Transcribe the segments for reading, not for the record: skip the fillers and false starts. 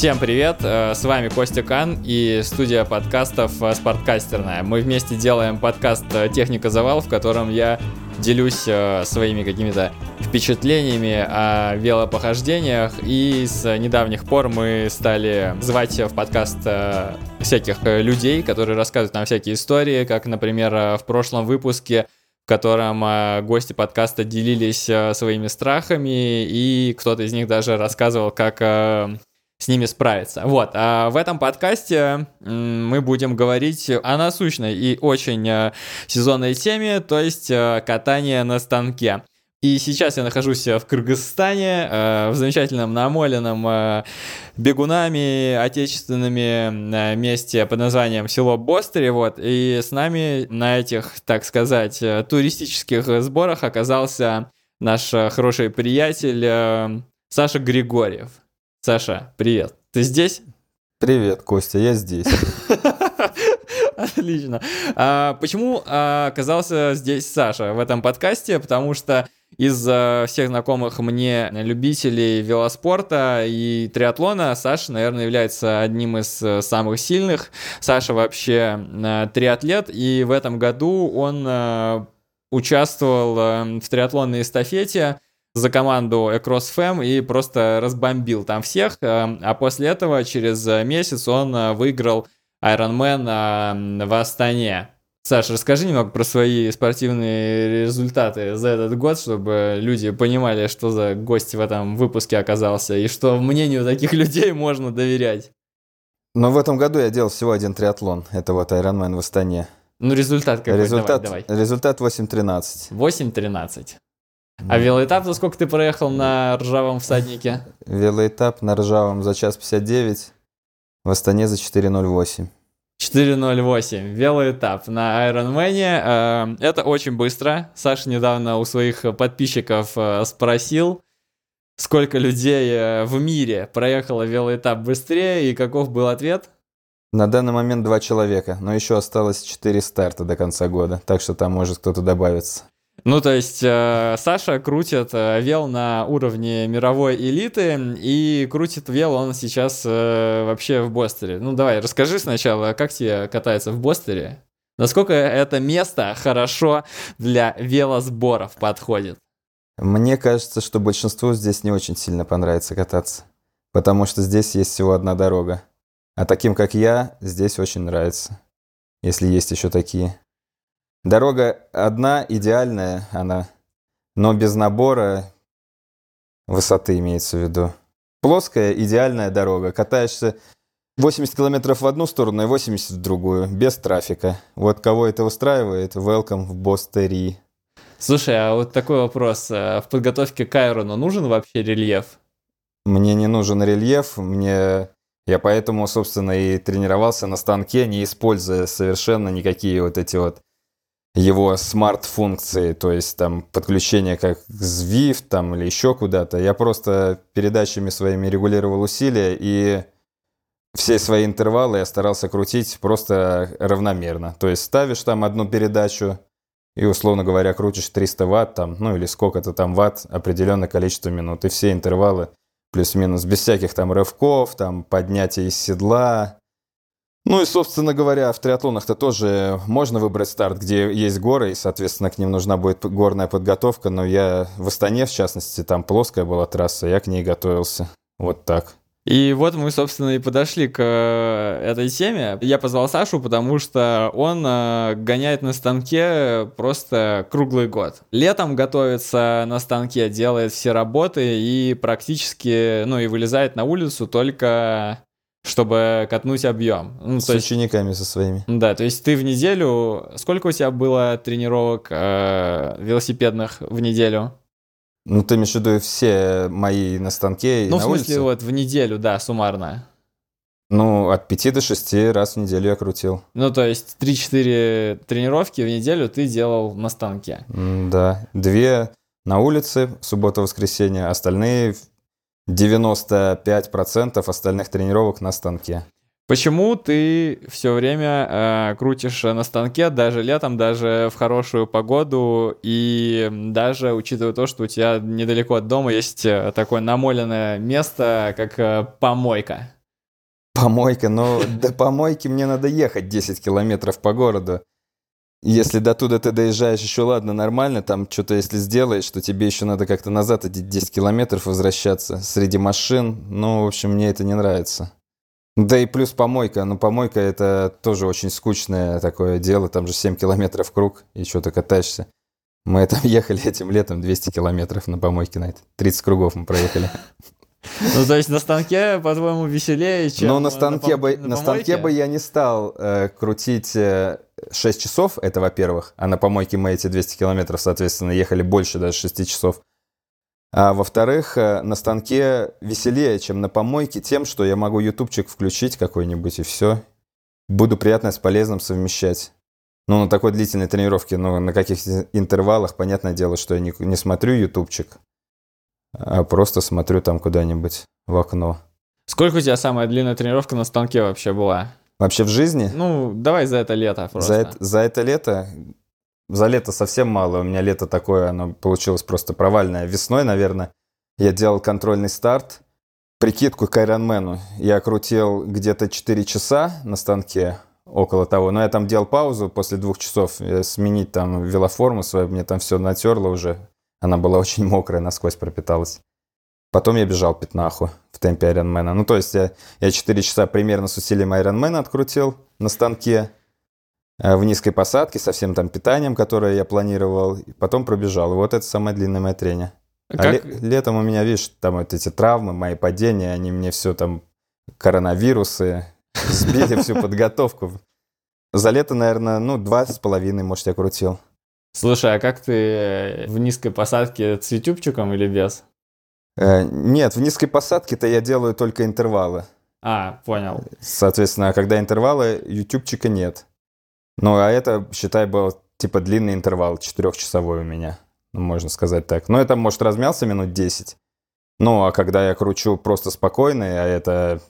Всем привет, с вами Костя Кан и студия подкастов «Спорткастерная». Мы вместе делаем подкаст «Техника завал», в котором я делюсь своими какими-то впечатлениями о велопохождениях, и с недавних пор мы стали звать в подкаст всяких людей, которые рассказывают нам всякие истории, как, например, в прошлом выпуске, в котором гости подкаста делились своими страхами, и кто-то из них даже рассказывал, как с ними справиться. Вот, а в этом подкасте мы будем говорить о насущной и очень сезонной теме, то есть катание на станке. И сейчас я нахожусь в Кыргызстане, в замечательном намоленном бегунами отечественными месте под названием село Бостери, вот, и с нами на этих, так сказать, туристических сборах оказался наш хороший приятель Саша Григорьев. Саша, привет. Ты здесь? Привет, Костя, я здесь. Отлично. Почему оказался здесь Саша в этом подкасте? Потому что из всех знакомых мне любителей велоспорта и триатлона Саша, наверное, является одним из самых сильных. Саша вообще триатлет, и в этом году он участвовал в триатлонной эстафете за команду Across и просто разбомбил там всех, а после этого через месяц он выиграл Ironman в Астане. Саш, расскажи немного про свои спортивные результаты за этот год, чтобы люди понимали, что за гость в этом выпуске оказался и что мнению таких людей можно доверять. Но в этом году я делал всего один триатлон, это вот Ironman в Астане. Ну результат какой? Давай. Результат 8.13. 8.13. А велоэтап за сколько ты проехал на ржавом всаднике? Велоэтап на ржавом за 1:59, в Астане за 4:08. 4:08, велоэтап на Ironman. Это очень быстро. Саша недавно у своих подписчиков спросил, сколько людей в мире проехало велоэтап быстрее, и каков был ответ? На данный момент 2 человека, но еще осталось 4 старта до конца года, так что там может кто-то добавится. Ну, то есть, Саша крутит вел на уровне мировой элиты, и крутит вел он сейчас вообще в Бостере. Ну, давай, расскажи сначала, как тебе катается в Бостере? Насколько это место хорошо для велосборов подходит? Мне кажется, что большинству здесь не очень сильно понравится кататься, потому что здесь есть всего одна дорога. А таким, как я, здесь очень нравится, если есть еще такие. Дорога одна, идеальная она, но без набора высоты имеется в виду. Плоская, идеальная дорога. Катаешься 80 километров в одну сторону и 80 в другую, без трафика. Вот кого это устраивает, welcome в Бостери. Слушай, а вот такой вопрос. В подготовке к Айрону нужен вообще рельеф? Мне не нужен рельеф, я поэтому, собственно, и тренировался на станке, не используя совершенно никакие вот эти вот его смарт-функции, то есть там подключение как к Zwift там, или еще куда-то. Я просто передачами своими регулировал усилия, и все свои интервалы я старался крутить просто равномерно. То есть ставишь там одну передачу и, условно говоря, крутишь 300 ватт, там, ну или сколько-то там ватт, определенное количество минут. И все интервалы плюс-минус, без всяких там рывков, там поднятия из седла. Ну и, собственно говоря, в триатлонах-то тоже можно выбрать старт, где есть горы, и, соответственно, к ним нужна будет горная подготовка, но я в Астане, в частности, там плоская была трасса, я к ней готовился. Вот так. И вот мы, собственно, и подошли к этой теме. Я позвал Сашу, потому что он гоняет на станке просто круглый год. Летом готовится на станке, делает все работы и практически, ну и вылезает на улицу только чтобы катнуть объем. Ну, с учениками со своими. Да, то есть ты в неделю... Сколько у тебя было тренировок велосипедных в неделю? Ну, ты имеешь в виду все мои на станке и на улице? Ну, в смысле, вот в неделю, да, суммарно. Ну, от 5 до 6 раз в неделю я крутил. Ну, то есть 3-4 тренировки в неделю ты делал на станке. Да, 2 на улице, суббота-воскресенье, остальные... 95% остальных тренировок на станке. Почему ты все время крутишь на станке, даже летом, даже в хорошую погоду, и даже учитывая то, что у тебя недалеко от дома есть такое намоленное место, как помойка? Помойка, ну до помойки мне надо ехать 10 километров по городу. Если до туда ты доезжаешь еще, ладно, нормально, там что-то если сделаешь, то тебе еще надо как-то назад идти 10 километров возвращаться среди машин. Ну, в общем, мне это не нравится. Да и плюс помойка. Ну, помойка это тоже очень скучное такое дело. Там же 7 километров круг, и что-то катаешься. Мы там ехали этим летом 200 километров на помойке на это. 30 кругов мы проехали. Ну, то есть на станке, по-твоему, веселее, чем... Ну, на станке бы я не стал крутить 6 часов, это во-первых. А на помойке мы эти 200 километров, соответственно, ехали больше даже 6 часов. А во-вторых, на станке веселее, чем на помойке, тем, что я могу ютубчик включить какой-нибудь, и все. Буду приятное с полезным совмещать. Ну, на такой длительной тренировке, ну, на каких-то интервалах, понятное дело, что я не смотрю ютубчик. А просто смотрю там куда-нибудь в окно. Сколько у тебя самая длинная тренировка на станке вообще была? Вообще в жизни? Ну, давай за это лето просто. За это лето? За лето совсем мало. У меня лето такое, оно получилось просто провальное. Весной, наверное, я делал контрольный старт. Прикидку к Ironman. Я крутил где-то 4 часа на станке, около того. Но я там делал паузу после 2 часов. Сменить там велоформу свою. Мне там все натерло уже. Она была очень мокрая, насквозь пропиталась. Потом я бежал пятнаху в темпе Ironman. Ну, то есть я 4 часа примерно с усилием Ironman открутил на станке. В низкой посадке, со всем там питанием, которое я планировал. И потом пробежал. И вот это самое длинное мое трение. Летом у меня, видишь, там вот эти травмы, мои падения, они мне все там, коронавирусы, сбили всю подготовку. За лето, наверное, 2,5, может, я крутил. Слушай, а как ты в низкой посадке с ютубчиком или без? Нет, в низкой посадке-то я делаю только интервалы. А, понял. Соответственно, когда интервалы, ютубчика нет. Ну, а это, считай, был типа длинный интервал, 4-часовой у меня, можно сказать так. Но это, может, размялся минут 10. Ну, а когда я кручу просто спокойные, а это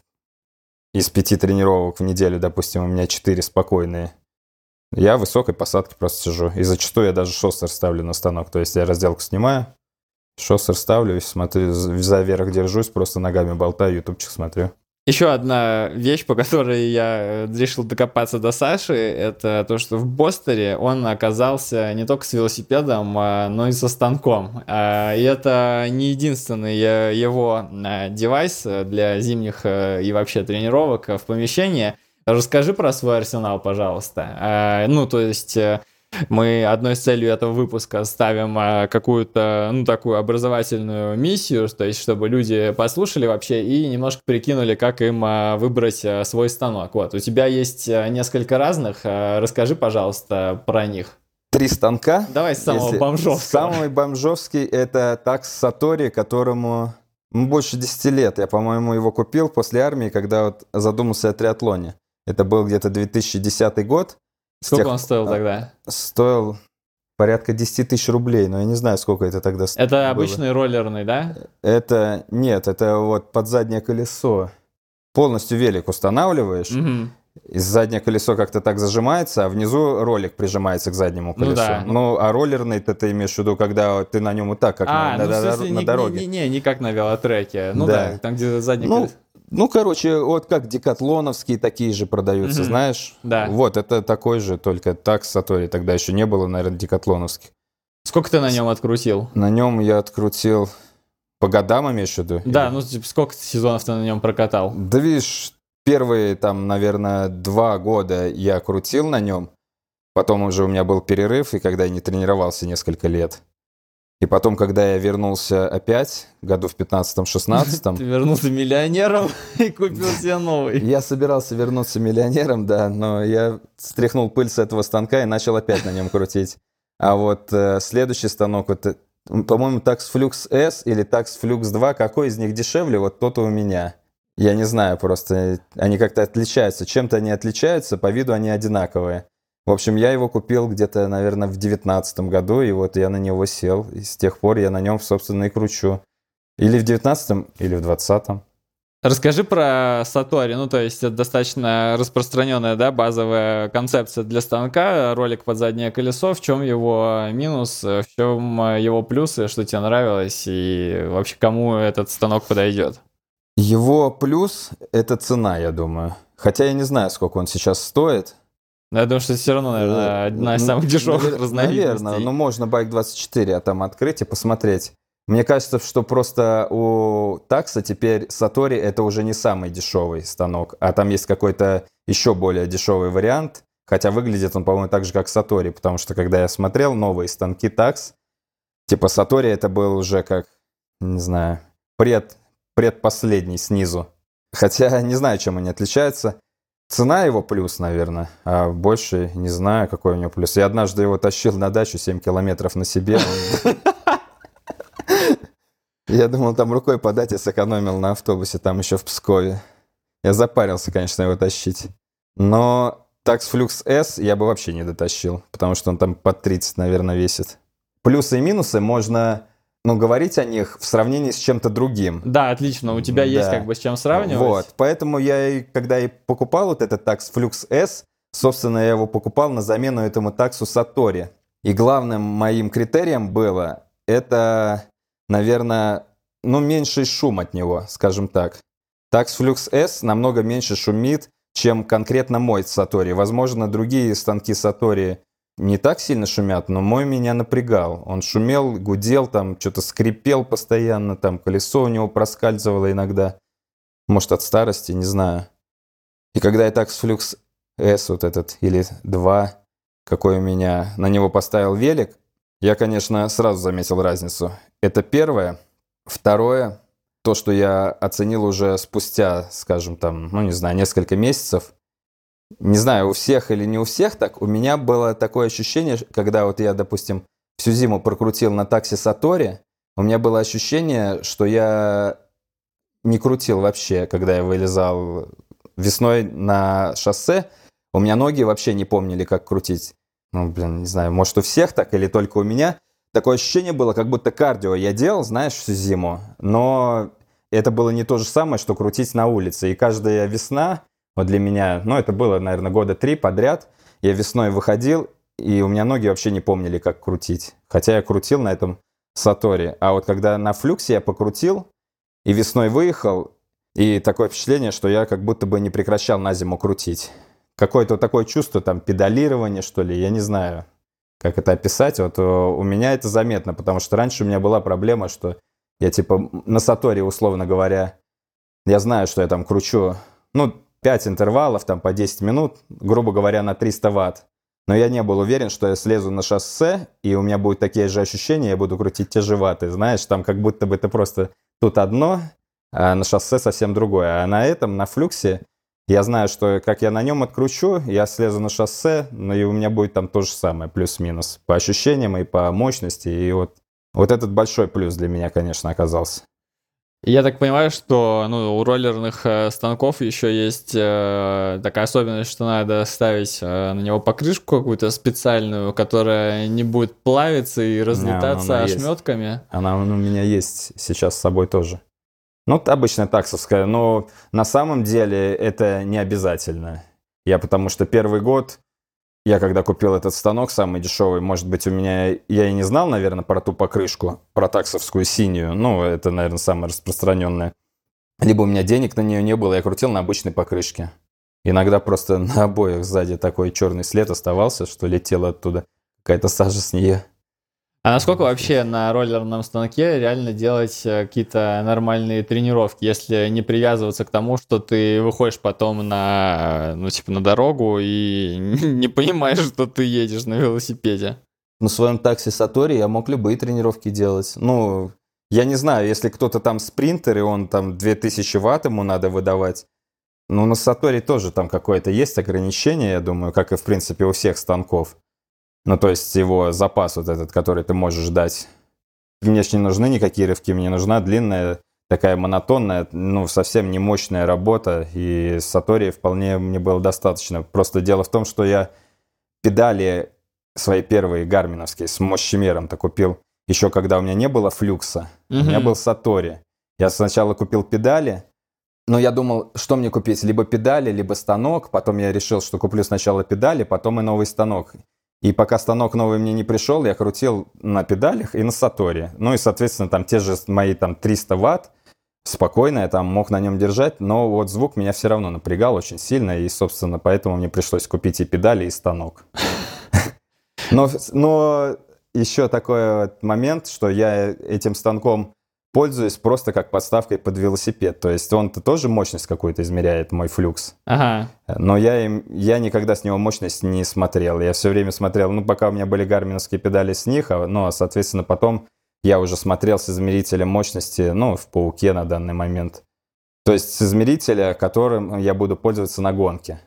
из 5 тренировок в неделю, допустим, у меня 4 спокойные, я в высокой посадке просто сижу. И зачастую я даже шоссер ставлю на станок. То есть я разделку снимаю, шоссер ставлю и смотрю, за верх держусь, просто ногами болтаю, ютубчик смотрю. Еще одна вещь, по которой я решил докопаться до Саши, это то, что в Бостере он оказался не только с велосипедом, но и со станком. И это не единственный его девайс для зимних и вообще тренировок в помещении. Расскажи про свой арсенал, пожалуйста. Ну, то есть... Мы одной из целей этого выпуска ставим какую-то, такую образовательную миссию, то есть, чтобы люди послушали вообще и немножко прикинули, как им выбрать свой станок. Вот, у тебя есть несколько разных, расскажи, пожалуйста, про них. 3 станка. Давай с самого бомжовского. Самый бомжовский — это Tacx Satori, которому больше 10 лет. Я, по-моему, его купил после армии, когда вот задумался о триатлоне. Это был где-то 2010 год. Сколько он стоил тогда? Стоил порядка 10 тысяч рублей, но я не знаю, сколько это тогда стоило. Это обычный роллерный, да? Нет, это вот под заднее колесо. Полностью велик устанавливаешь, и заднее колесо как-то так зажимается, а внизу ролик прижимается к заднему колесу. Ну, да. Ну а роллерный-то ты имеешь в виду, когда ты на нем вот так, как на дороге. Не как на велотреке. Ну да, там где заднее колесо. Ну, короче, вот как декатлоновские такие же продаются, знаешь? Да. Вот, это такой же, только Tacx Satori тогда еще не было, наверное, декатлоновских. Сколько ты на нем открутил? На нем я открутил... По годам имеешь в виду? Да, или... сколько сезонов ты на нем прокатал? Да видишь, первые, там, наверное, 2 года я крутил на нем. Потом уже у меня был перерыв, и когда я не тренировался несколько лет. И потом, когда я вернулся опять, году в 15-16... Ты вернулся миллионером и купил себе новый. Я собирался вернуться миллионером, да, но я стряхнул пыль с этого станка и начал опять на нем крутить. А вот следующий станок, вот, по-моему, Tacx Flux S или Tacx Flux 2, какой из них дешевле, вот тот у меня. Я не знаю просто, они как-то отличаются. Чем-то они отличаются, по виду они одинаковые. В общем, я его купил где-то, наверное, в 2019 году, и вот я на него сел, и с тех пор я на нем, собственно, и кручу. Или в 19-м, или в 20-м. Расскажи про Satori, ну, то есть это достаточно распространенная, да, базовая концепция для станка, ролик под заднее колесо, в чем его минус, в чем его плюсы, что тебе нравилось, и вообще кому этот станок подойдет? Его плюс – это цена, я думаю. Хотя я не знаю, сколько он сейчас стоит. Я думаю, что все равно, наверное, одна из самых дешевых разновидностей. Наверное, но можно Bike24 там открыть и посмотреть. Мне кажется, что просто у Tacx теперь Satori это уже не самый дешевый станок, а там есть какой-то еще более дешевый вариант, хотя выглядит он, по-моему, так же, как Satori, потому что, когда я смотрел новые станки Tacx, типа Satori это был уже как, не знаю, предпоследний снизу. Хотя не знаю, чем они отличаются. Цена его плюс, наверное, а больше не знаю, какой у него плюс. Я однажды его тащил на дачу 7 километров на себе. Я думал, там рукой подать, я сэкономил на автобусе там еще в Пскове. Я запарился, конечно, его тащить. Но Tacx Flux S я бы вообще не дотащил, потому что он там под 30, наверное, весит. Плюсы и минусы можно, говорить о них в сравнении с чем-то другим. Да, отлично, у тебя есть как бы с чем сравнивать. Вот, поэтому я, когда и покупал вот этот Tacx Flux S, собственно, я его покупал на замену этому Tacx Satori. И главным моим критерием было это... Наверное, меньший шум от него, скажем так. Tacx Flux S намного меньше шумит, чем конкретно мой Satori. Возможно, другие станки Satori не так сильно шумят, но мой меня напрягал. Он шумел, гудел, там что-то скрипел постоянно, там колесо у него проскальзывало иногда. Может, от старости, не знаю. И когда я Tacx Flux S вот этот, или 2, какой у меня, на него поставил велик, я, конечно, сразу заметил разницу. Это первое. Второе, то, что я оценил уже спустя, скажем, несколько месяцев. Не знаю, у всех или не у всех так. У меня было такое ощущение, когда вот я, допустим, всю зиму прокрутил на Tacx Satori, у меня было ощущение, что я не крутил вообще, когда я вылезал весной на шоссе. У меня ноги вообще не помнили, как крутить. Не знаю, может, у всех так или только у меня. Такое ощущение было, как будто кардио я делал, знаешь, всю зиму. Но это было не то же самое, что крутить на улице. И каждая весна, вот для меня, это было, наверное, года 3 подряд. Я весной выходил, и у меня ноги вообще не помнили, как крутить. Хотя я крутил на этом Satori. А вот когда на флюксе я покрутил, и весной выехал, и такое впечатление, что я как будто бы не прекращал на зиму крутить. Какое-то такое чувство, педалирование, что ли, я не знаю, как это описать. Вот у меня это заметно, потому что раньше у меня была проблема, что я, на Satori, условно говоря, я знаю, что я там кручу, 5 интервалов, по 10 минут, грубо говоря, на 300 ватт. Но я не был уверен, что я слезу на шоссе, и у меня будут такие же ощущения, я буду крутить те же ваты. Знаешь, там как будто бы это просто тут одно, а на шоссе совсем другое. А на этом, на флюксе, я знаю, что как я на нем откручу, я слезу на шоссе, и у меня будет там то же самое, плюс-минус. По ощущениям и по мощности. И вот этот большой плюс для меня, конечно, оказался. Я так понимаю, что у роллерных станков еще есть такая особенность, что надо ставить на него покрышку какую-то специальную, которая не будет плавиться и разлетаться ошметками. Есть. Она у меня есть сейчас с собой тоже. Обычная таксовская, но на самом деле это не обязательно. Потому что первый год, я когда купил этот станок, самый дешевый, может быть, у меня, я и не знал, наверное, про ту покрышку, про таксовскую синюю, это, наверное, самое распространенное. Либо у меня денег на нее не было, я крутил на обычной покрышке. Иногда просто на обоях сзади такой черный след оставался, что летела оттуда какая-то сажа с нее. А насколько вообще на роллерном станке реально делать какие-то нормальные тренировки, если не привязываться к тому, что ты выходишь потом на, на дорогу и не понимаешь, что ты едешь на велосипеде? На своем Tacx Satori я мог любые тренировки делать. Я не знаю, если кто-то там спринтер, и он 2000 ватт ему надо выдавать. На Satori тоже там какое-то есть ограничение, я думаю, как и в принципе у всех станков. То есть его запас вот этот, который ты можешь дать. Мне ж не нужны никакие рывки, мне нужна длинная, такая монотонная, совсем не мощная работа. И Satori вполне мне было достаточно. Просто дело в том, что я педали свои первые гарминовские с мощимером-то купил еще когда у меня не было флюкса. У меня был Satori. Я сначала купил педали, но я думал, что мне купить? Либо педали, либо станок. Потом я решил, что куплю сначала педали, потом и новый станок. И пока станок новый мне не пришел, я крутил на педалях и на Satori. И, соответственно, те же мои 300 ватт спокойно, я там мог на нем держать, но вот звук меня все равно напрягал очень сильно, и, собственно, поэтому мне пришлось купить и педали, и станок. Но еще такой момент, что я этим станком пользуюсь просто как подставкой под велосипед. То есть он-то тоже мощность какую-то измеряет, мой флюкс. Ага. Но я никогда с него мощность не смотрел. Я все время смотрел, пока у меня были гарминовские педали с них, но, соответственно, потом я уже смотрел с измерителем мощности, в пауке на данный момент. То есть с измерителя, которым я буду пользоваться на гонке.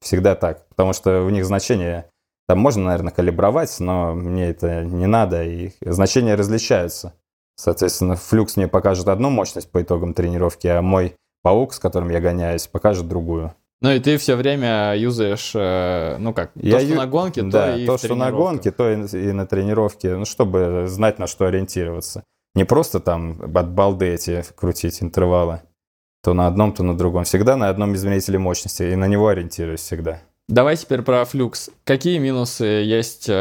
Всегда так. Потому что у них значение там можно, наверное, калибровать, но мне это не надо, и значения различаются. Соответственно, флюкс мне покажет одну мощность по итогам тренировки, а мой паук, с которым я гоняюсь, покажет другую. Ну и ты все время юзаешь, на гонке, да, то и в тренировках. Да, то, что на гонке, то и на тренировке, чтобы знать, на что ориентироваться. Не просто там от балды эти крутить интервалы. То на одном, то на другом. Всегда на одном измерителе мощности, и на него ориентируюсь всегда. Давай теперь про флюкс. Какие минусы есть у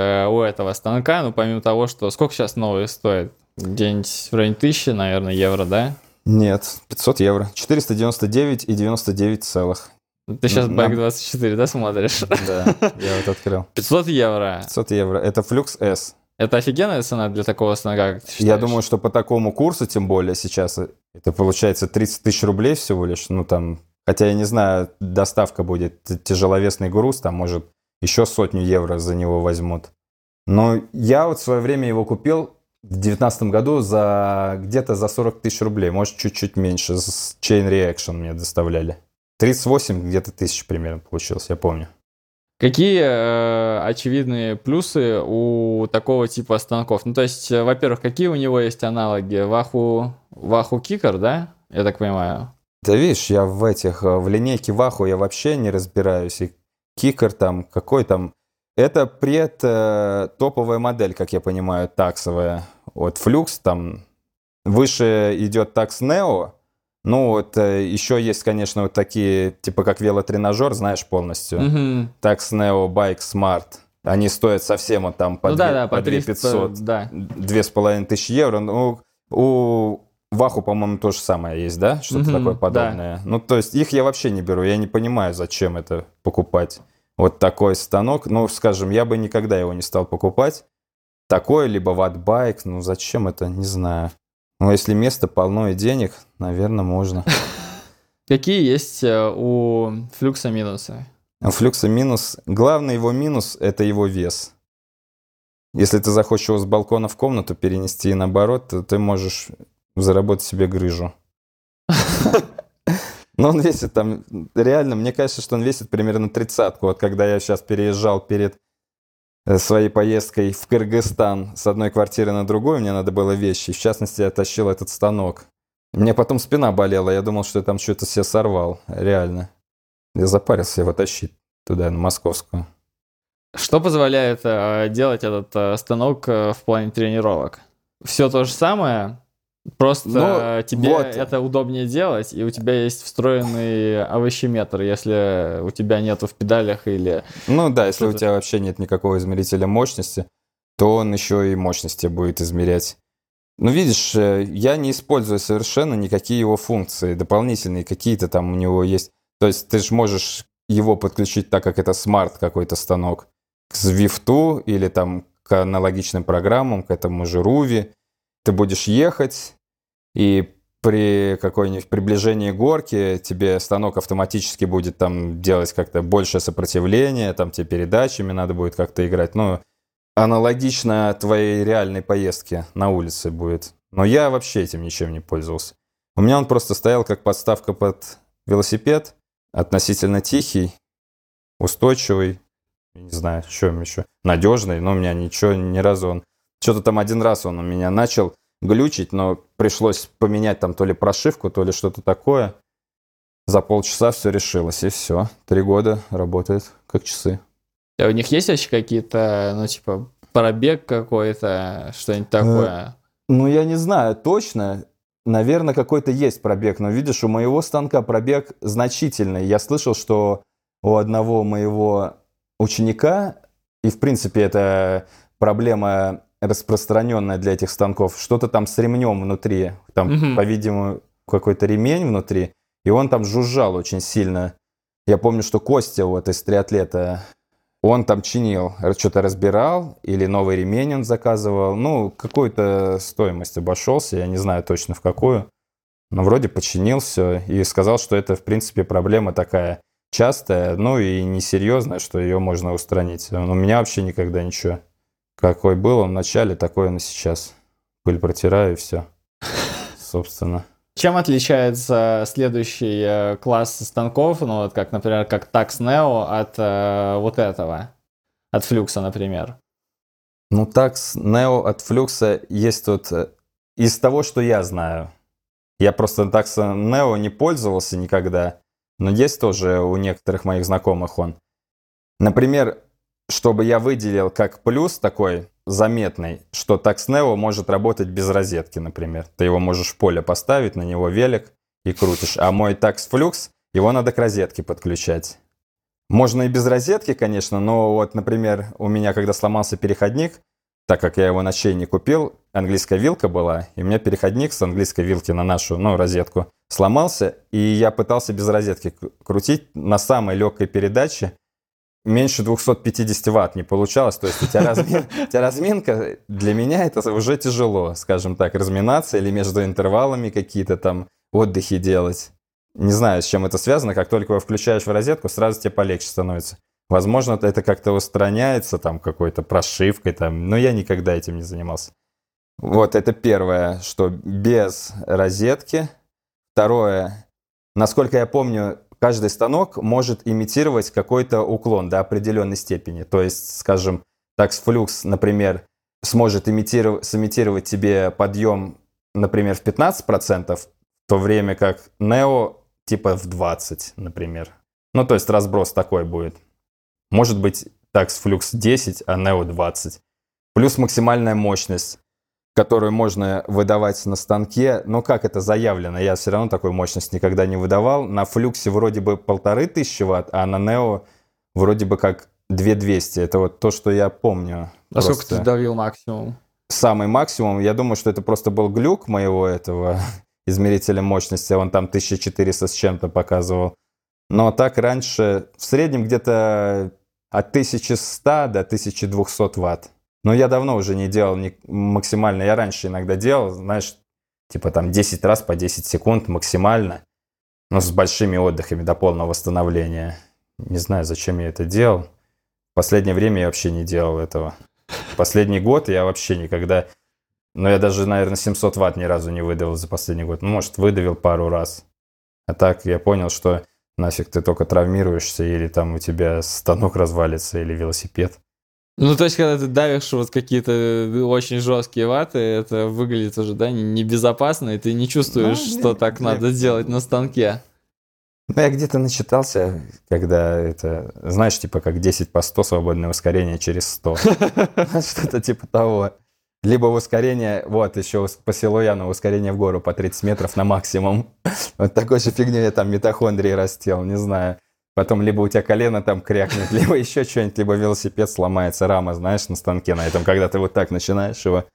этого станка? Помимо того, что сколько сейчас новые стоят? Где-нибудь в районе 1000, наверное, евро, да? Нет, 500 евро. 499,99 целых. Ты сейчас байк 24, да, смотришь? Да, я вот открыл. 500 евро. 500 евро. Это Flux S. Это офигенная цена для такого станка, как ты считаешь? Я думаю, что по такому курсу, тем более сейчас, это получается 30 тысяч рублей всего лишь. Хотя я не знаю, доставка будет, тяжеловесный груз, там, может, еще 100 евро за него возьмут. Но я вот в свое время его купил в 2019 году где-то за 40 тысяч рублей, может, чуть-чуть меньше. Chain Reaction мне доставляли. 38 где-то тысяч примерно получилось, я помню. Какие очевидные плюсы у такого типа станков? То есть, во-первых, какие у него есть аналоги? Wahoo Kickr, да? Я так понимаю. Да видишь, я в линейке Wahoo я вообще не разбираюсь. И Kickr там, какой там... Это предтоповая модель, как я понимаю, таксовая. Вот Flux там выше идет Tacx Neo. Еще есть, конечно, вот такие, типа как велотренажер, знаешь, полностью. Mm-hmm. Tacx Neo Bike Smart. Они стоят совсем по 2500, да. 2500 евро. У Wahoo, по-моему, то же самое есть, да? Что-то такое подобное. Да. То есть их я вообще не беру. Я не понимаю, зачем это покупать. Вот такой станок, скажем, я бы никогда его не стал покупать. Такой, либо ваттбайк, зачем это, не знаю. Если место полно и денег, наверное, можно. Какие есть у Флюкса минусы? У Флюкса минус, главный его минус, это его вес. Если ты захочешь его с балкона в комнату перенести и наоборот, то ты можешь заработать себе грыжу. Но он весит там, реально, мне кажется, что он весит примерно 30-ку. Вот когда я сейчас переезжал перед своей поездкой в Кыргызстан с одной квартиры на другую, мне надо было вещи. В частности, я тащил этот станок. Мне потом спина болела, я думал, что я там что-то себе сорвал, реально. Я запарился его тащить туда, на московскую. Что позволяет делать этот станок в плане тренировок? Все то же самое? Просто тебе это удобнее делать, и у тебя есть встроенный овощеметр, если у тебя нету в педалях или... если у тебя вообще нет никакого измерителя мощности, то он еще и мощности будет измерять. Видишь, я не использую совершенно никакие его функции, дополнительные какие-то там у него есть. То есть ты же можешь его подключить, так как это смарт какой-то станок, к Zwift или там к аналогичным программам, к этому же Rouvy. Ты будешь ехать... И при какой-нибудь приближении горки тебе станок автоматически будет там делать как-то большее сопротивление, там тебе передачами надо будет как-то играть. Аналогично твоей реальной поездке на улице будет. Но я вообще этим ничем не пользовался. У меня он просто стоял как подставка под велосипед, относительно тихий, устойчивый, не знаю, что еще, надежный, но у меня ничего, ни разу он... Что-то там один раз он у меня начал глючить, но пришлось поменять там то ли прошивку, то ли что-то такое. За полчаса все решилось, и все. 3 года работает, как часы. А у них есть вообще какие-то, пробег какой-то, что-нибудь такое? Я не знаю точно. Наверное, какой-то есть пробег, но видишь, у моего станка пробег значительный. Я слышал, что у одного моего ученика, и в принципе это проблема... распространенная для этих станков, что-то там с ремнем внутри, там, по-видимому, какой-то ремень внутри, и он там жужжал очень сильно. Я помню, что Костя вот из триатлета, он там чинил, что-то разбирал, или новый ремень он заказывал. Ну, какую-то стоимость обошелся, я не знаю точно в какую. Но вроде починил все и сказал, что это, в принципе, проблема такая частая, ну и несерьезная, что ее можно устранить. У меня вообще никогда ничего. Какой был он в начале, такой он и сейчас. Пыль протираю и все, собственно. Чем отличается следующий класс станков, ну вот как, например, как Tacx Neo от вот этого, от Флюкса, например? Ну, Tacx Neo от Флюкса есть тут из того, что я знаю. Я просто Tacx Neo не пользовался никогда, но есть тоже у некоторых моих знакомых он. Например, чтобы я выделил как плюс такой заметный, что Tacx Neo может работать без розетки, например. Ты его можешь в поле поставить, на него велик и крутишь. А мой Tacx Flux, его надо к розетке подключать. Можно и без розетки, конечно, но вот, например, у меня, когда сломался переходник, так как я его на чей не купил, английская вилка была, и у меня переходник с английской вилки на нашу, ну, розетку, сломался, и я пытался без розетки крутить на самой легкой передаче. Меньше 250 ватт не получалось, то есть у тебя разминка, для меня это уже тяжело, скажем так, разминаться или между интервалами какие-то там отдыхи делать. Не знаю, с чем это связано, как только его включаешь в розетку, сразу тебе полегче становится. Возможно, это как-то устраняется там какой-то прошивкой, там, но я никогда этим не занимался. Вот это первое, что без розетки. Второе, насколько я помню, каждый станок может имитировать какой-то уклон до определенной степени. То есть, скажем, Tacx Flux, например, сможет сымитировать тебе подъем, например, в 15%, в то время как Neo типа в 20%, например. Ну, то есть разброс такой будет. Может быть, Tacx Flux 10, а Neo 20. Плюс максимальная мощность, которую можно выдавать на станке. Но как это заявлено? Я все равно такую мощность никогда не выдавал. На Флюксе вроде бы 1500 ватт, а на Neo вроде бы как 2200. Это вот то, что я помню. А сколько ты давил максимум? Самый максимум. Я думаю, что это просто был глюк моего этого измерителя мощности. Он там 1400 с чем-то показывал. Но так раньше в среднем где-то от 1100 до 1200 ватт. Но я давно уже не делал максимально. Я раньше иногда делал, знаешь, типа там 10 раз по 10 секунд максимально. Но с большими отдыхами до полного восстановления. Не знаю, зачем я это делал. В последнее время я вообще не делал этого. Последний год я вообще никогда... Ну, я даже, наверное, 700 ватт ни разу не выдавил за последний год. Ну, может, выдавил пару раз. А так я понял, что нафиг ты только травмируешься, или там у тебя станок развалится, или велосипед. Ну, то есть, когда ты давишь вот какие-то очень жесткие ваты, это выглядит уже, да, небезопасно, и ты не чувствуешь, что так надо делать на станке. Ну, я где-то начитался, когда это, знаешь, типа как 10 по 100 свободное ускорение через 100. Что-то типа того. Либо в ускорение, вот, еще по Силуяну, ускорение в гору по 30 метров на максимум. Вот такой же фигню я там митохондрии растел, не знаю. Потом либо у тебя колено там крякнет, либо еще что-нибудь, либо велосипед сломается, рама, знаешь, на станке на этом, когда ты вот так начинаешь его.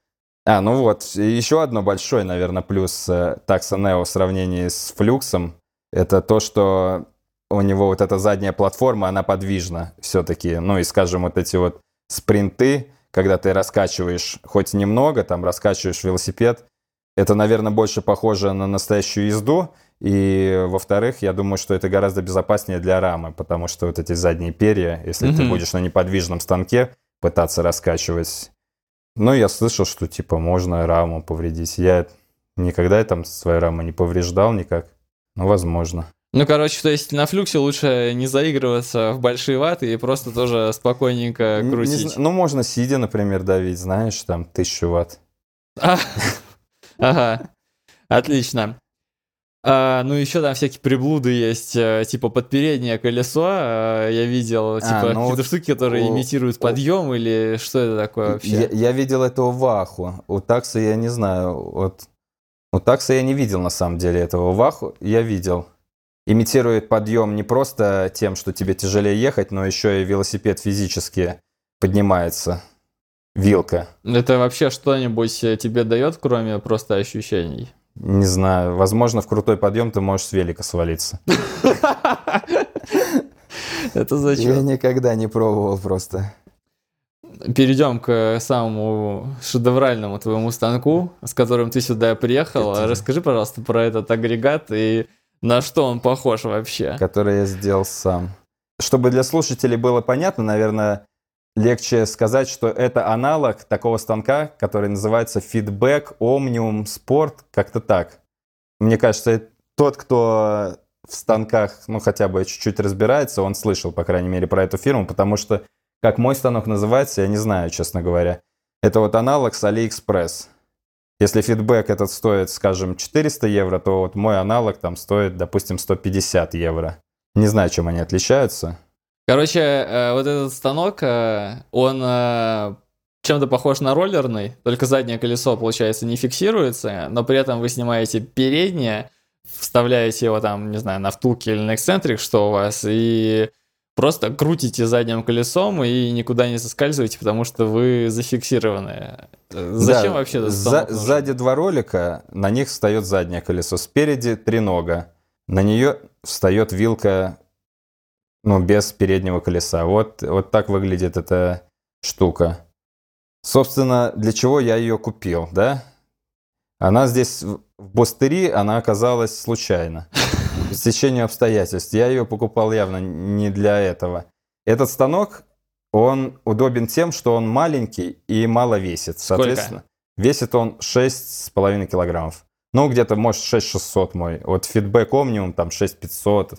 А, ну вот, еще одно большое, наверное, плюс Tacx Neo в сравнении с Флюксом, это то, что у него вот эта задняя платформа, она подвижна все-таки. Ну и, скажем, вот эти вот спринты, когда ты раскачиваешь хоть немного, там раскачиваешь велосипед, это, наверное, больше похоже на настоящую езду. И, во-вторых, я думаю, что это гораздо безопаснее для рамы, потому что вот эти задние перья, если ты будешь на неподвижном станке пытаться раскачивать... Ну, я слышал, что, типа, можно раму повредить. Я никогда там свою раму не повреждал никак, но возможно. Ну, короче, то есть на Флюксе лучше не заигрываться в большие ваты и просто тоже спокойненько крутить. Ну, можно сидя, например, давить, знаешь, там, 1000 ватт. Ага, отлично. Ну, еще там всякие приблуды есть, типа подпереднее колесо, я видел, типа ну какие-то вот штуки, которые имитируют подъем, или что это такое вообще? Я видел это у Wahoo, у Tacx я не знаю, вот у Tacx я не видел на самом деле этого, у Wahoo я видел. Имитирует подъем не просто тем, что тебе тяжелее ехать, но еще и велосипед физически поднимается, вилка. Это вообще что-нибудь тебе дает, кроме просто ощущений? Не знаю, возможно, в крутой подъем ты можешь с велика свалиться. Это зачем? Я никогда не пробовал просто. Перейдем к самому шедевральному твоему станку, с которым ты сюда приехал. Расскажи, пожалуйста, про этот агрегат и на что он похож вообще. Который я сделал сам. Чтобы для слушателей было понятно, наверное, легче сказать, что это аналог такого станка, который называется Feedback Omnium Sport, как-то так. Мне кажется, тот, кто в станках, ну, хотя бы чуть-чуть разбирается, он слышал, по крайней мере, про эту фирму, потому что, как мой станок называется, я не знаю, честно говоря. Это вот аналог с AliExpress. Если Feedback этот стоит, скажем, 400 евро, то вот мой аналог там стоит, допустим, 150 евро. Не знаю, чем они отличаются. Короче, вот этот станок, он чем-то похож на роллерный, только заднее колесо, получается, не фиксируется, но при этом вы снимаете переднее, вставляете его там, не знаю, на втулке или на эксцентрик, что у вас, и просто крутите задним колесом и никуда не соскальзываете, потому что вы зафиксированы. Зачем вообще этот станок нужен? Сзади два ролика, на них встает заднее колесо, спереди тренога, на нее встает вилка. Ну, без переднего колеса. Вот так выглядит эта штука. Собственно, для чего я ее купил, да? Она здесь, в Бостери, она оказалась случайно. По стечению обстоятельств. Я ее покупал явно не для этого. Этот станок, он удобен тем, что он маленький и мало весит. Соответственно, весит он 6,5 килограммов. Ну, где-то, может, 6,600 мой. Вот Feedback Omnium, там, 6,500.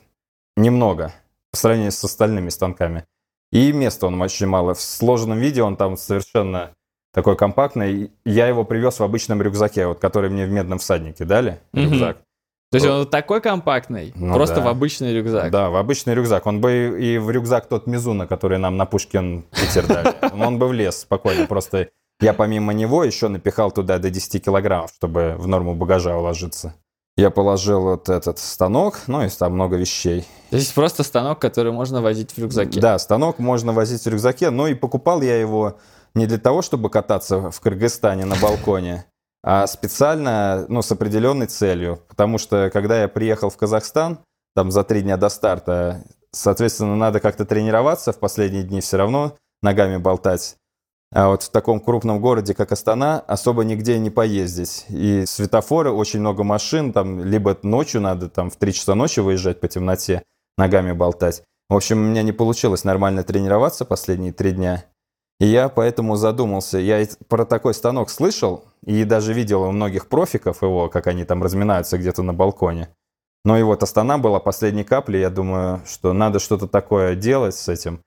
Немного. По сравнению с остальными станками. И места он очень мало. В сложенном виде он там совершенно такой компактный. Я его привез в обычном рюкзаке, вот, который мне в медном всаднике дали. Рюкзак. То есть он такой компактный? Ну, просто да. В обычный рюкзак? Да, в обычный рюкзак. Он бы и в рюкзак тот Мизуна, который нам на Пушкин-Питер дали. Он бы влез спокойно. Просто я помимо него еще напихал туда до 10 килограммов, чтобы в норму багажа уложиться. Я положил вот этот станок, ну и там много вещей. То есть просто станок, который можно возить в рюкзаке? Да, станок можно возить в рюкзаке, но и покупал я его не для того, чтобы кататься в Кыргызстане на балконе, а специально, ну, с определенной целью. Потому что, когда я приехал в Казахстан, там за 3 дня до старта, соответственно, надо как-то тренироваться, в последние дни все равно ногами болтать. А вот в таком крупном городе, как Астана, особо нигде не поездить. И светофоры, очень много машин, там либо ночью надо там, в 3 часа ночи выезжать по темноте, ногами болтать. В общем, у меня не получилось нормально тренироваться последние 3 дня. И я поэтому задумался. Я про такой станок слышал и даже видел у многих профиков его, как они там разминаются где-то на балконе. Но и вот Астана была последней каплей. Я думаю, что надо что-то такое делать с этим.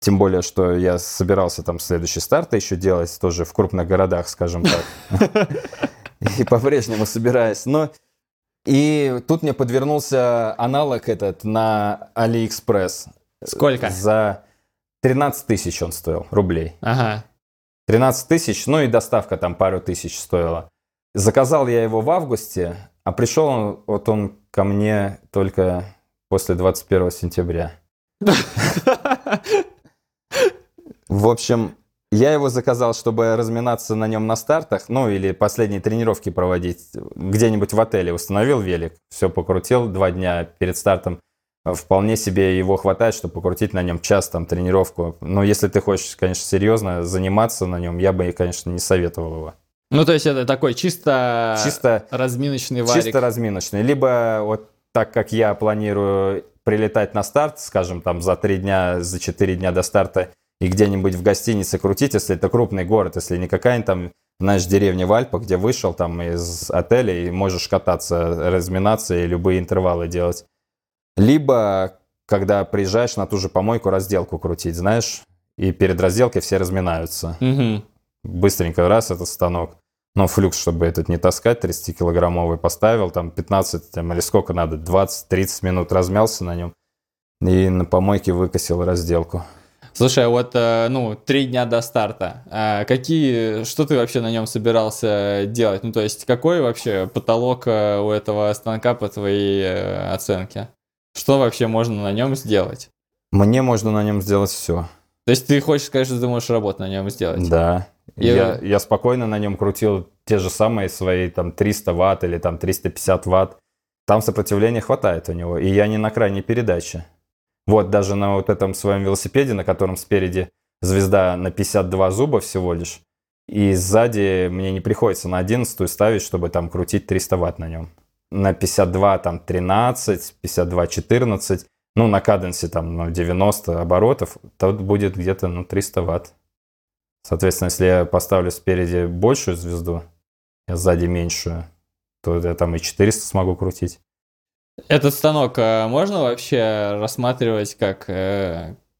Тем более, что я собирался там следующий старт еще делать, тоже в крупных городах, скажем так. И по-прежнему собираюсь. Но и тут мне подвернулся аналог этот на AliExpress. Сколько? За 13 тысяч он стоил, рублей. Ага. 13 тысяч, ну и доставка там пару тысяч стоила. Заказал я его в августе, а пришел он, вот он ко мне только после 21 сентября. В общем, я его заказал, чтобы разминаться на нем на стартах, ну или последние тренировки проводить где-нибудь в отеле. Установил велик, все покрутил 2 дня перед стартом. Вполне себе его хватает, чтобы покрутить на нем час там тренировку. Но если ты хочешь, конечно, серьезно заниматься на нем, я бы, конечно, не советовал его. Ну то есть это такой чисто разминочный варик. Чисто разминочный. Либо вот так, как я планирую прилетать на старт, скажем, там за 3 дня, за 4 дня до старта, и где-нибудь в гостинице крутить, если это крупный город, если не какая-нибудь там, знаешь, деревня в Альпах, где вышел там из отеля и можешь кататься, разминаться и любые интервалы делать. Либо, когда приезжаешь на ту же помойку, разделку крутить, знаешь, и перед разделкой все разминаются. Угу. Быстренько раз этот станок, ну, флюкс, чтобы этот не таскать, 30-килограммовый поставил, там 15, там, или сколько надо, 20-30 минут размялся на нем и на помойке выкосил разделку. Слушай, вот, ну, 3 дня до старта, что ты вообще на нем собирался делать? Ну, то есть, какой вообще потолок у этого станка по твоей оценке? Что вообще можно на нем сделать? Мне можно на нем сделать все. То есть ты хочешь сказать, что ты можешь работу на нем сделать? Да. Я спокойно на нем крутил те же самые свои там 300 ватт или там 350 ватт. Там сопротивления хватает у него, и я не на крайней передаче. Вот даже на вот этом своем велосипеде, на котором спереди звезда на 52 зуба всего лишь, и сзади мне не приходится на 11-ю ставить, чтобы там крутить 300 ватт на нем. На 52 там 13, 52 14, ну на каденсе там на 90 оборотов, тут будет где-то 300 ватт. Соответственно, если я поставлю спереди большую звезду, а сзади меньшую, то я там и 400 смогу крутить. Этот станок можно вообще рассматривать как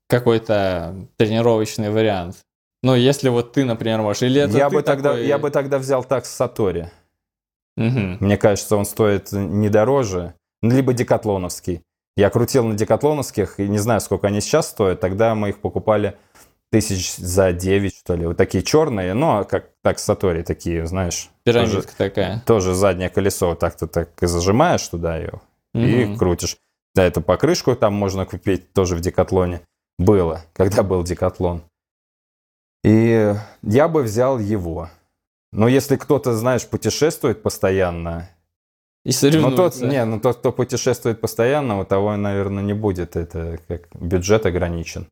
какой-то тренировочный вариант? Ну, если вот ты, например, можешь... Или это я, ты бы такой... я бы тогда взял Tacx Satori. Угу. Мне кажется, он стоит не дороже. Либо декатлоновский. Я крутил на декатлоновских, и не знаю, сколько они сейчас стоят. Тогда мы их покупали 9 тысяч, что ли. Вот такие черные, но как Tacx Satori такие, знаешь. Пирамидка тоже, такая. Тоже заднее колесо. Вот так-то так и зажимаешь туда ее и крутишь. Да, эту покрышку там можно купить тоже в декатлоне. Было, когда был декатлон. И я бы взял его. Но если кто-то, знаешь, путешествует постоянно... И соревнуется. Тот, кто путешествует постоянно, у того, наверное, не будет. Это как бюджет ограничен.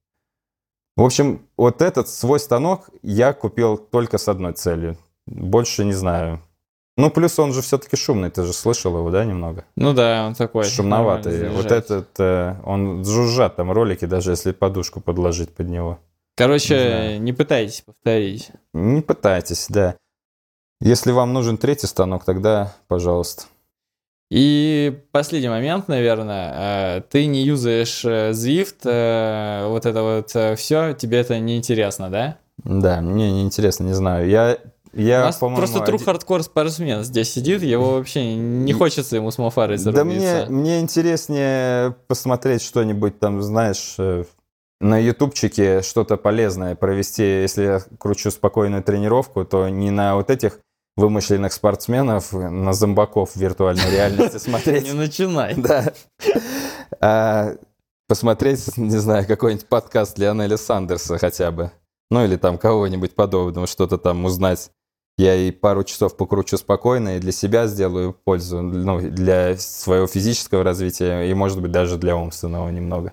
В общем, вот этот свой станок я купил только с одной целью. Больше не знаю. Ну, плюс он же все-таки шумный. Ты же слышал его, да, немного? Ну да, он такой. Шумноватый. Вот этот, он жужжат там ролики, даже если подушку подложить под него. Короче, не пытайтесь повторить. Не пытайтесь, да. Если вам нужен третий станок, тогда, пожалуйста. И последний момент, наверное. Ты не юзаешь Zwift, вот это вот все, тебе это неинтересно, да? Да, мне неинтересно, не знаю. Я, у нас просто true-hardcore спортсмен здесь сидит, его вообще не хочется ему с Мофарой зарубиться. Да мне интереснее посмотреть что-нибудь там, знаешь... На ютубчике что-то полезное провести, если я кручу спокойную тренировку, то не на вот этих вымышленных спортсменов, на зомбаков в виртуальной реальности смотреть. Не начинай. Да. Посмотреть, не знаю, какой-нибудь подкаст Лионеля Сандерса хотя бы. Ну или там кого-нибудь подобного, что-то там узнать. Я и пару часов покручу спокойно, и для себя сделаю пользу, ну, для своего физического развития, и, может быть, даже для умственного немного.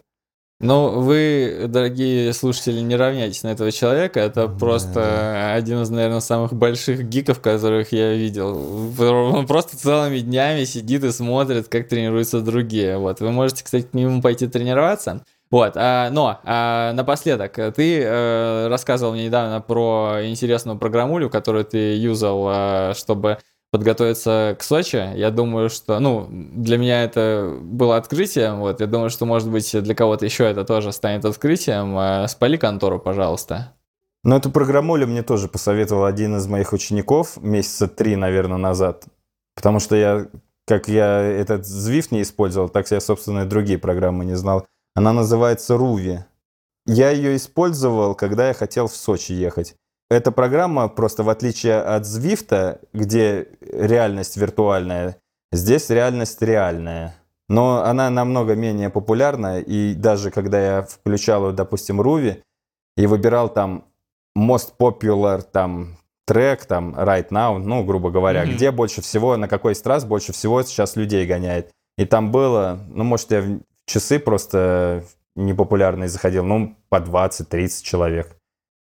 Ну, вы, дорогие слушатели, не равняйтесь на этого человека. Это просто один из, наверное, самых больших гиков, которых я видел. Он просто целыми днями сидит и смотрит, как тренируются другие. Вот. Вы можете, кстати, к нему пойти тренироваться. Вот. Но напоследок, ты рассказывал мне недавно про интересную программулю, которую ты юзал, чтобы... подготовиться к Сочи. Я думаю, что... Ну, для меня это было открытием. Вот. Я думаю, что, может быть, для кого-то еще это тоже станет открытием. Спали контору, пожалуйста. Ну, эту программулю мне тоже посоветовал один из моих учеников месяца 3, наверное, назад. Потому что я этот Zwift не использовал, так я, собственно, и другие программы не знал. Она называется Rouvy. Я ее использовал, когда я хотел в Сочи ехать. Эта программа, просто в отличие от Zwift, где реальность виртуальная, здесь реальность реальная. Но она намного менее популярна, и даже когда я включал, допустим, Rouvy, и выбирал там most popular, там, трек, там, right now, ну, грубо говоря, где больше всего, на какой страз больше всего сейчас людей гоняет. И там было, ну, может, я в часы просто непопулярные заходил, ну, по 20-30 человек.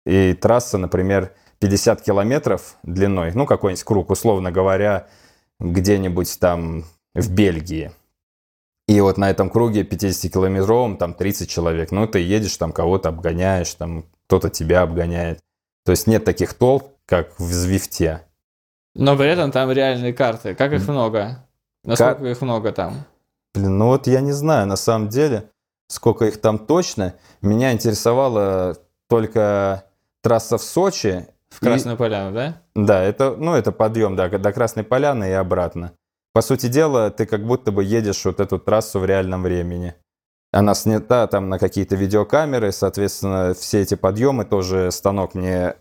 И трасса, например, 50 километров длиной, ну, какой-нибудь круг, условно говоря, где-нибудь там в Бельгии. И вот на этом круге 50-километровом там 30 человек. Ну, ты едешь, там кого-то обгоняешь, там кто-то тебя обгоняет. То есть нет таких толп, как в Zwift. Но при этом там реальные карты. Как их много? Насколько их много там? Блин, ну вот я не знаю, на самом деле, сколько их там точно. Меня интересовало только... трасса в Сочи. В Красную Поляну, да? Да, это подъем до Красной Поляны и обратно. По сути дела, ты как будто бы едешь вот эту трассу в реальном времени. Она снята там на какие-то видеокамеры, соответственно, все эти подъемы тоже станок мне...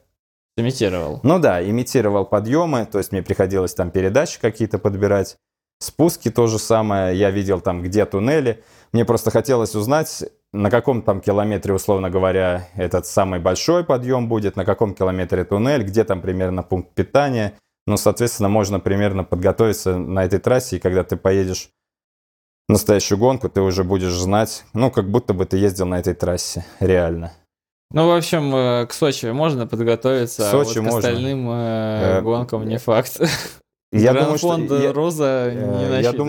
Имитировал. Ну да, имитировал подъемы, то есть мне приходилось там передачи какие-то подбирать. Спуски то же самое, я видел там где туннели. Мне просто хотелось узнать, на каком там километре, условно говоря, этот самый большой подъем будет, на каком километре туннель, где там примерно пункт питания. Ну, соответственно, можно примерно подготовиться на этой трассе, и когда ты поедешь в настоящую гонку, ты уже будешь знать, ну, как будто бы ты ездил на этой трассе, реально. Ну, в общем, к Сочи можно подготовиться, а вот к остальным гонкам не факт. Я думаю,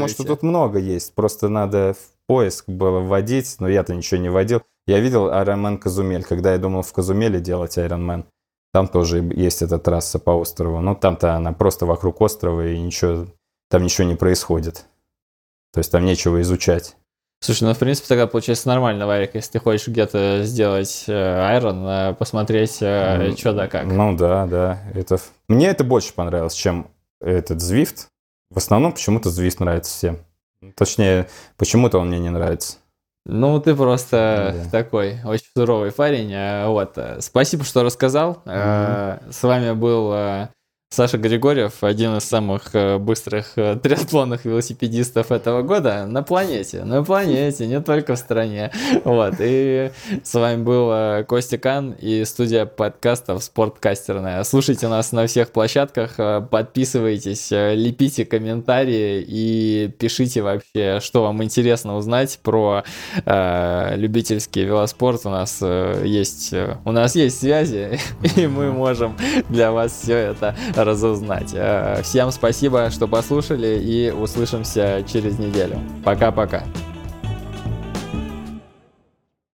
что тут много есть, просто надо в поиск было вводить, но я-то ничего не вводил. Я видел Ironman Казумель, когда я думал в Казумеле делать Ironman. Там тоже есть эта трасса по острову, но там-то она просто вокруг острова, и ничего, там ничего не происходит. То есть там нечего изучать. Слушай, ну, в принципе, тогда получается нормально, Варик, если ты хочешь где-то сделать Iron, посмотреть, что да как. Ну да. Мне это больше понравилось, чем этот Zwift. В основном почему-то Zwift нравится всем. Точнее, почему-то он мне не нравится. Ну, ты просто такой очень суровый парень. Вот. Спасибо, что рассказал. С вами был Саша Григорьев, один из самых быстрых триатлонных велосипедистов этого года на планете, не только в стране. Вот. И с вами был Костя Кан и студия подкастов «Спорткастерная». Слушайте нас на всех площадках, подписывайтесь, лепите комментарии и пишите вообще, что вам интересно узнать про любительский велоспорт. У нас есть связи, и мы можем для вас все это разузнать. Всем спасибо, что послушали, и услышимся через неделю. Пока-пока.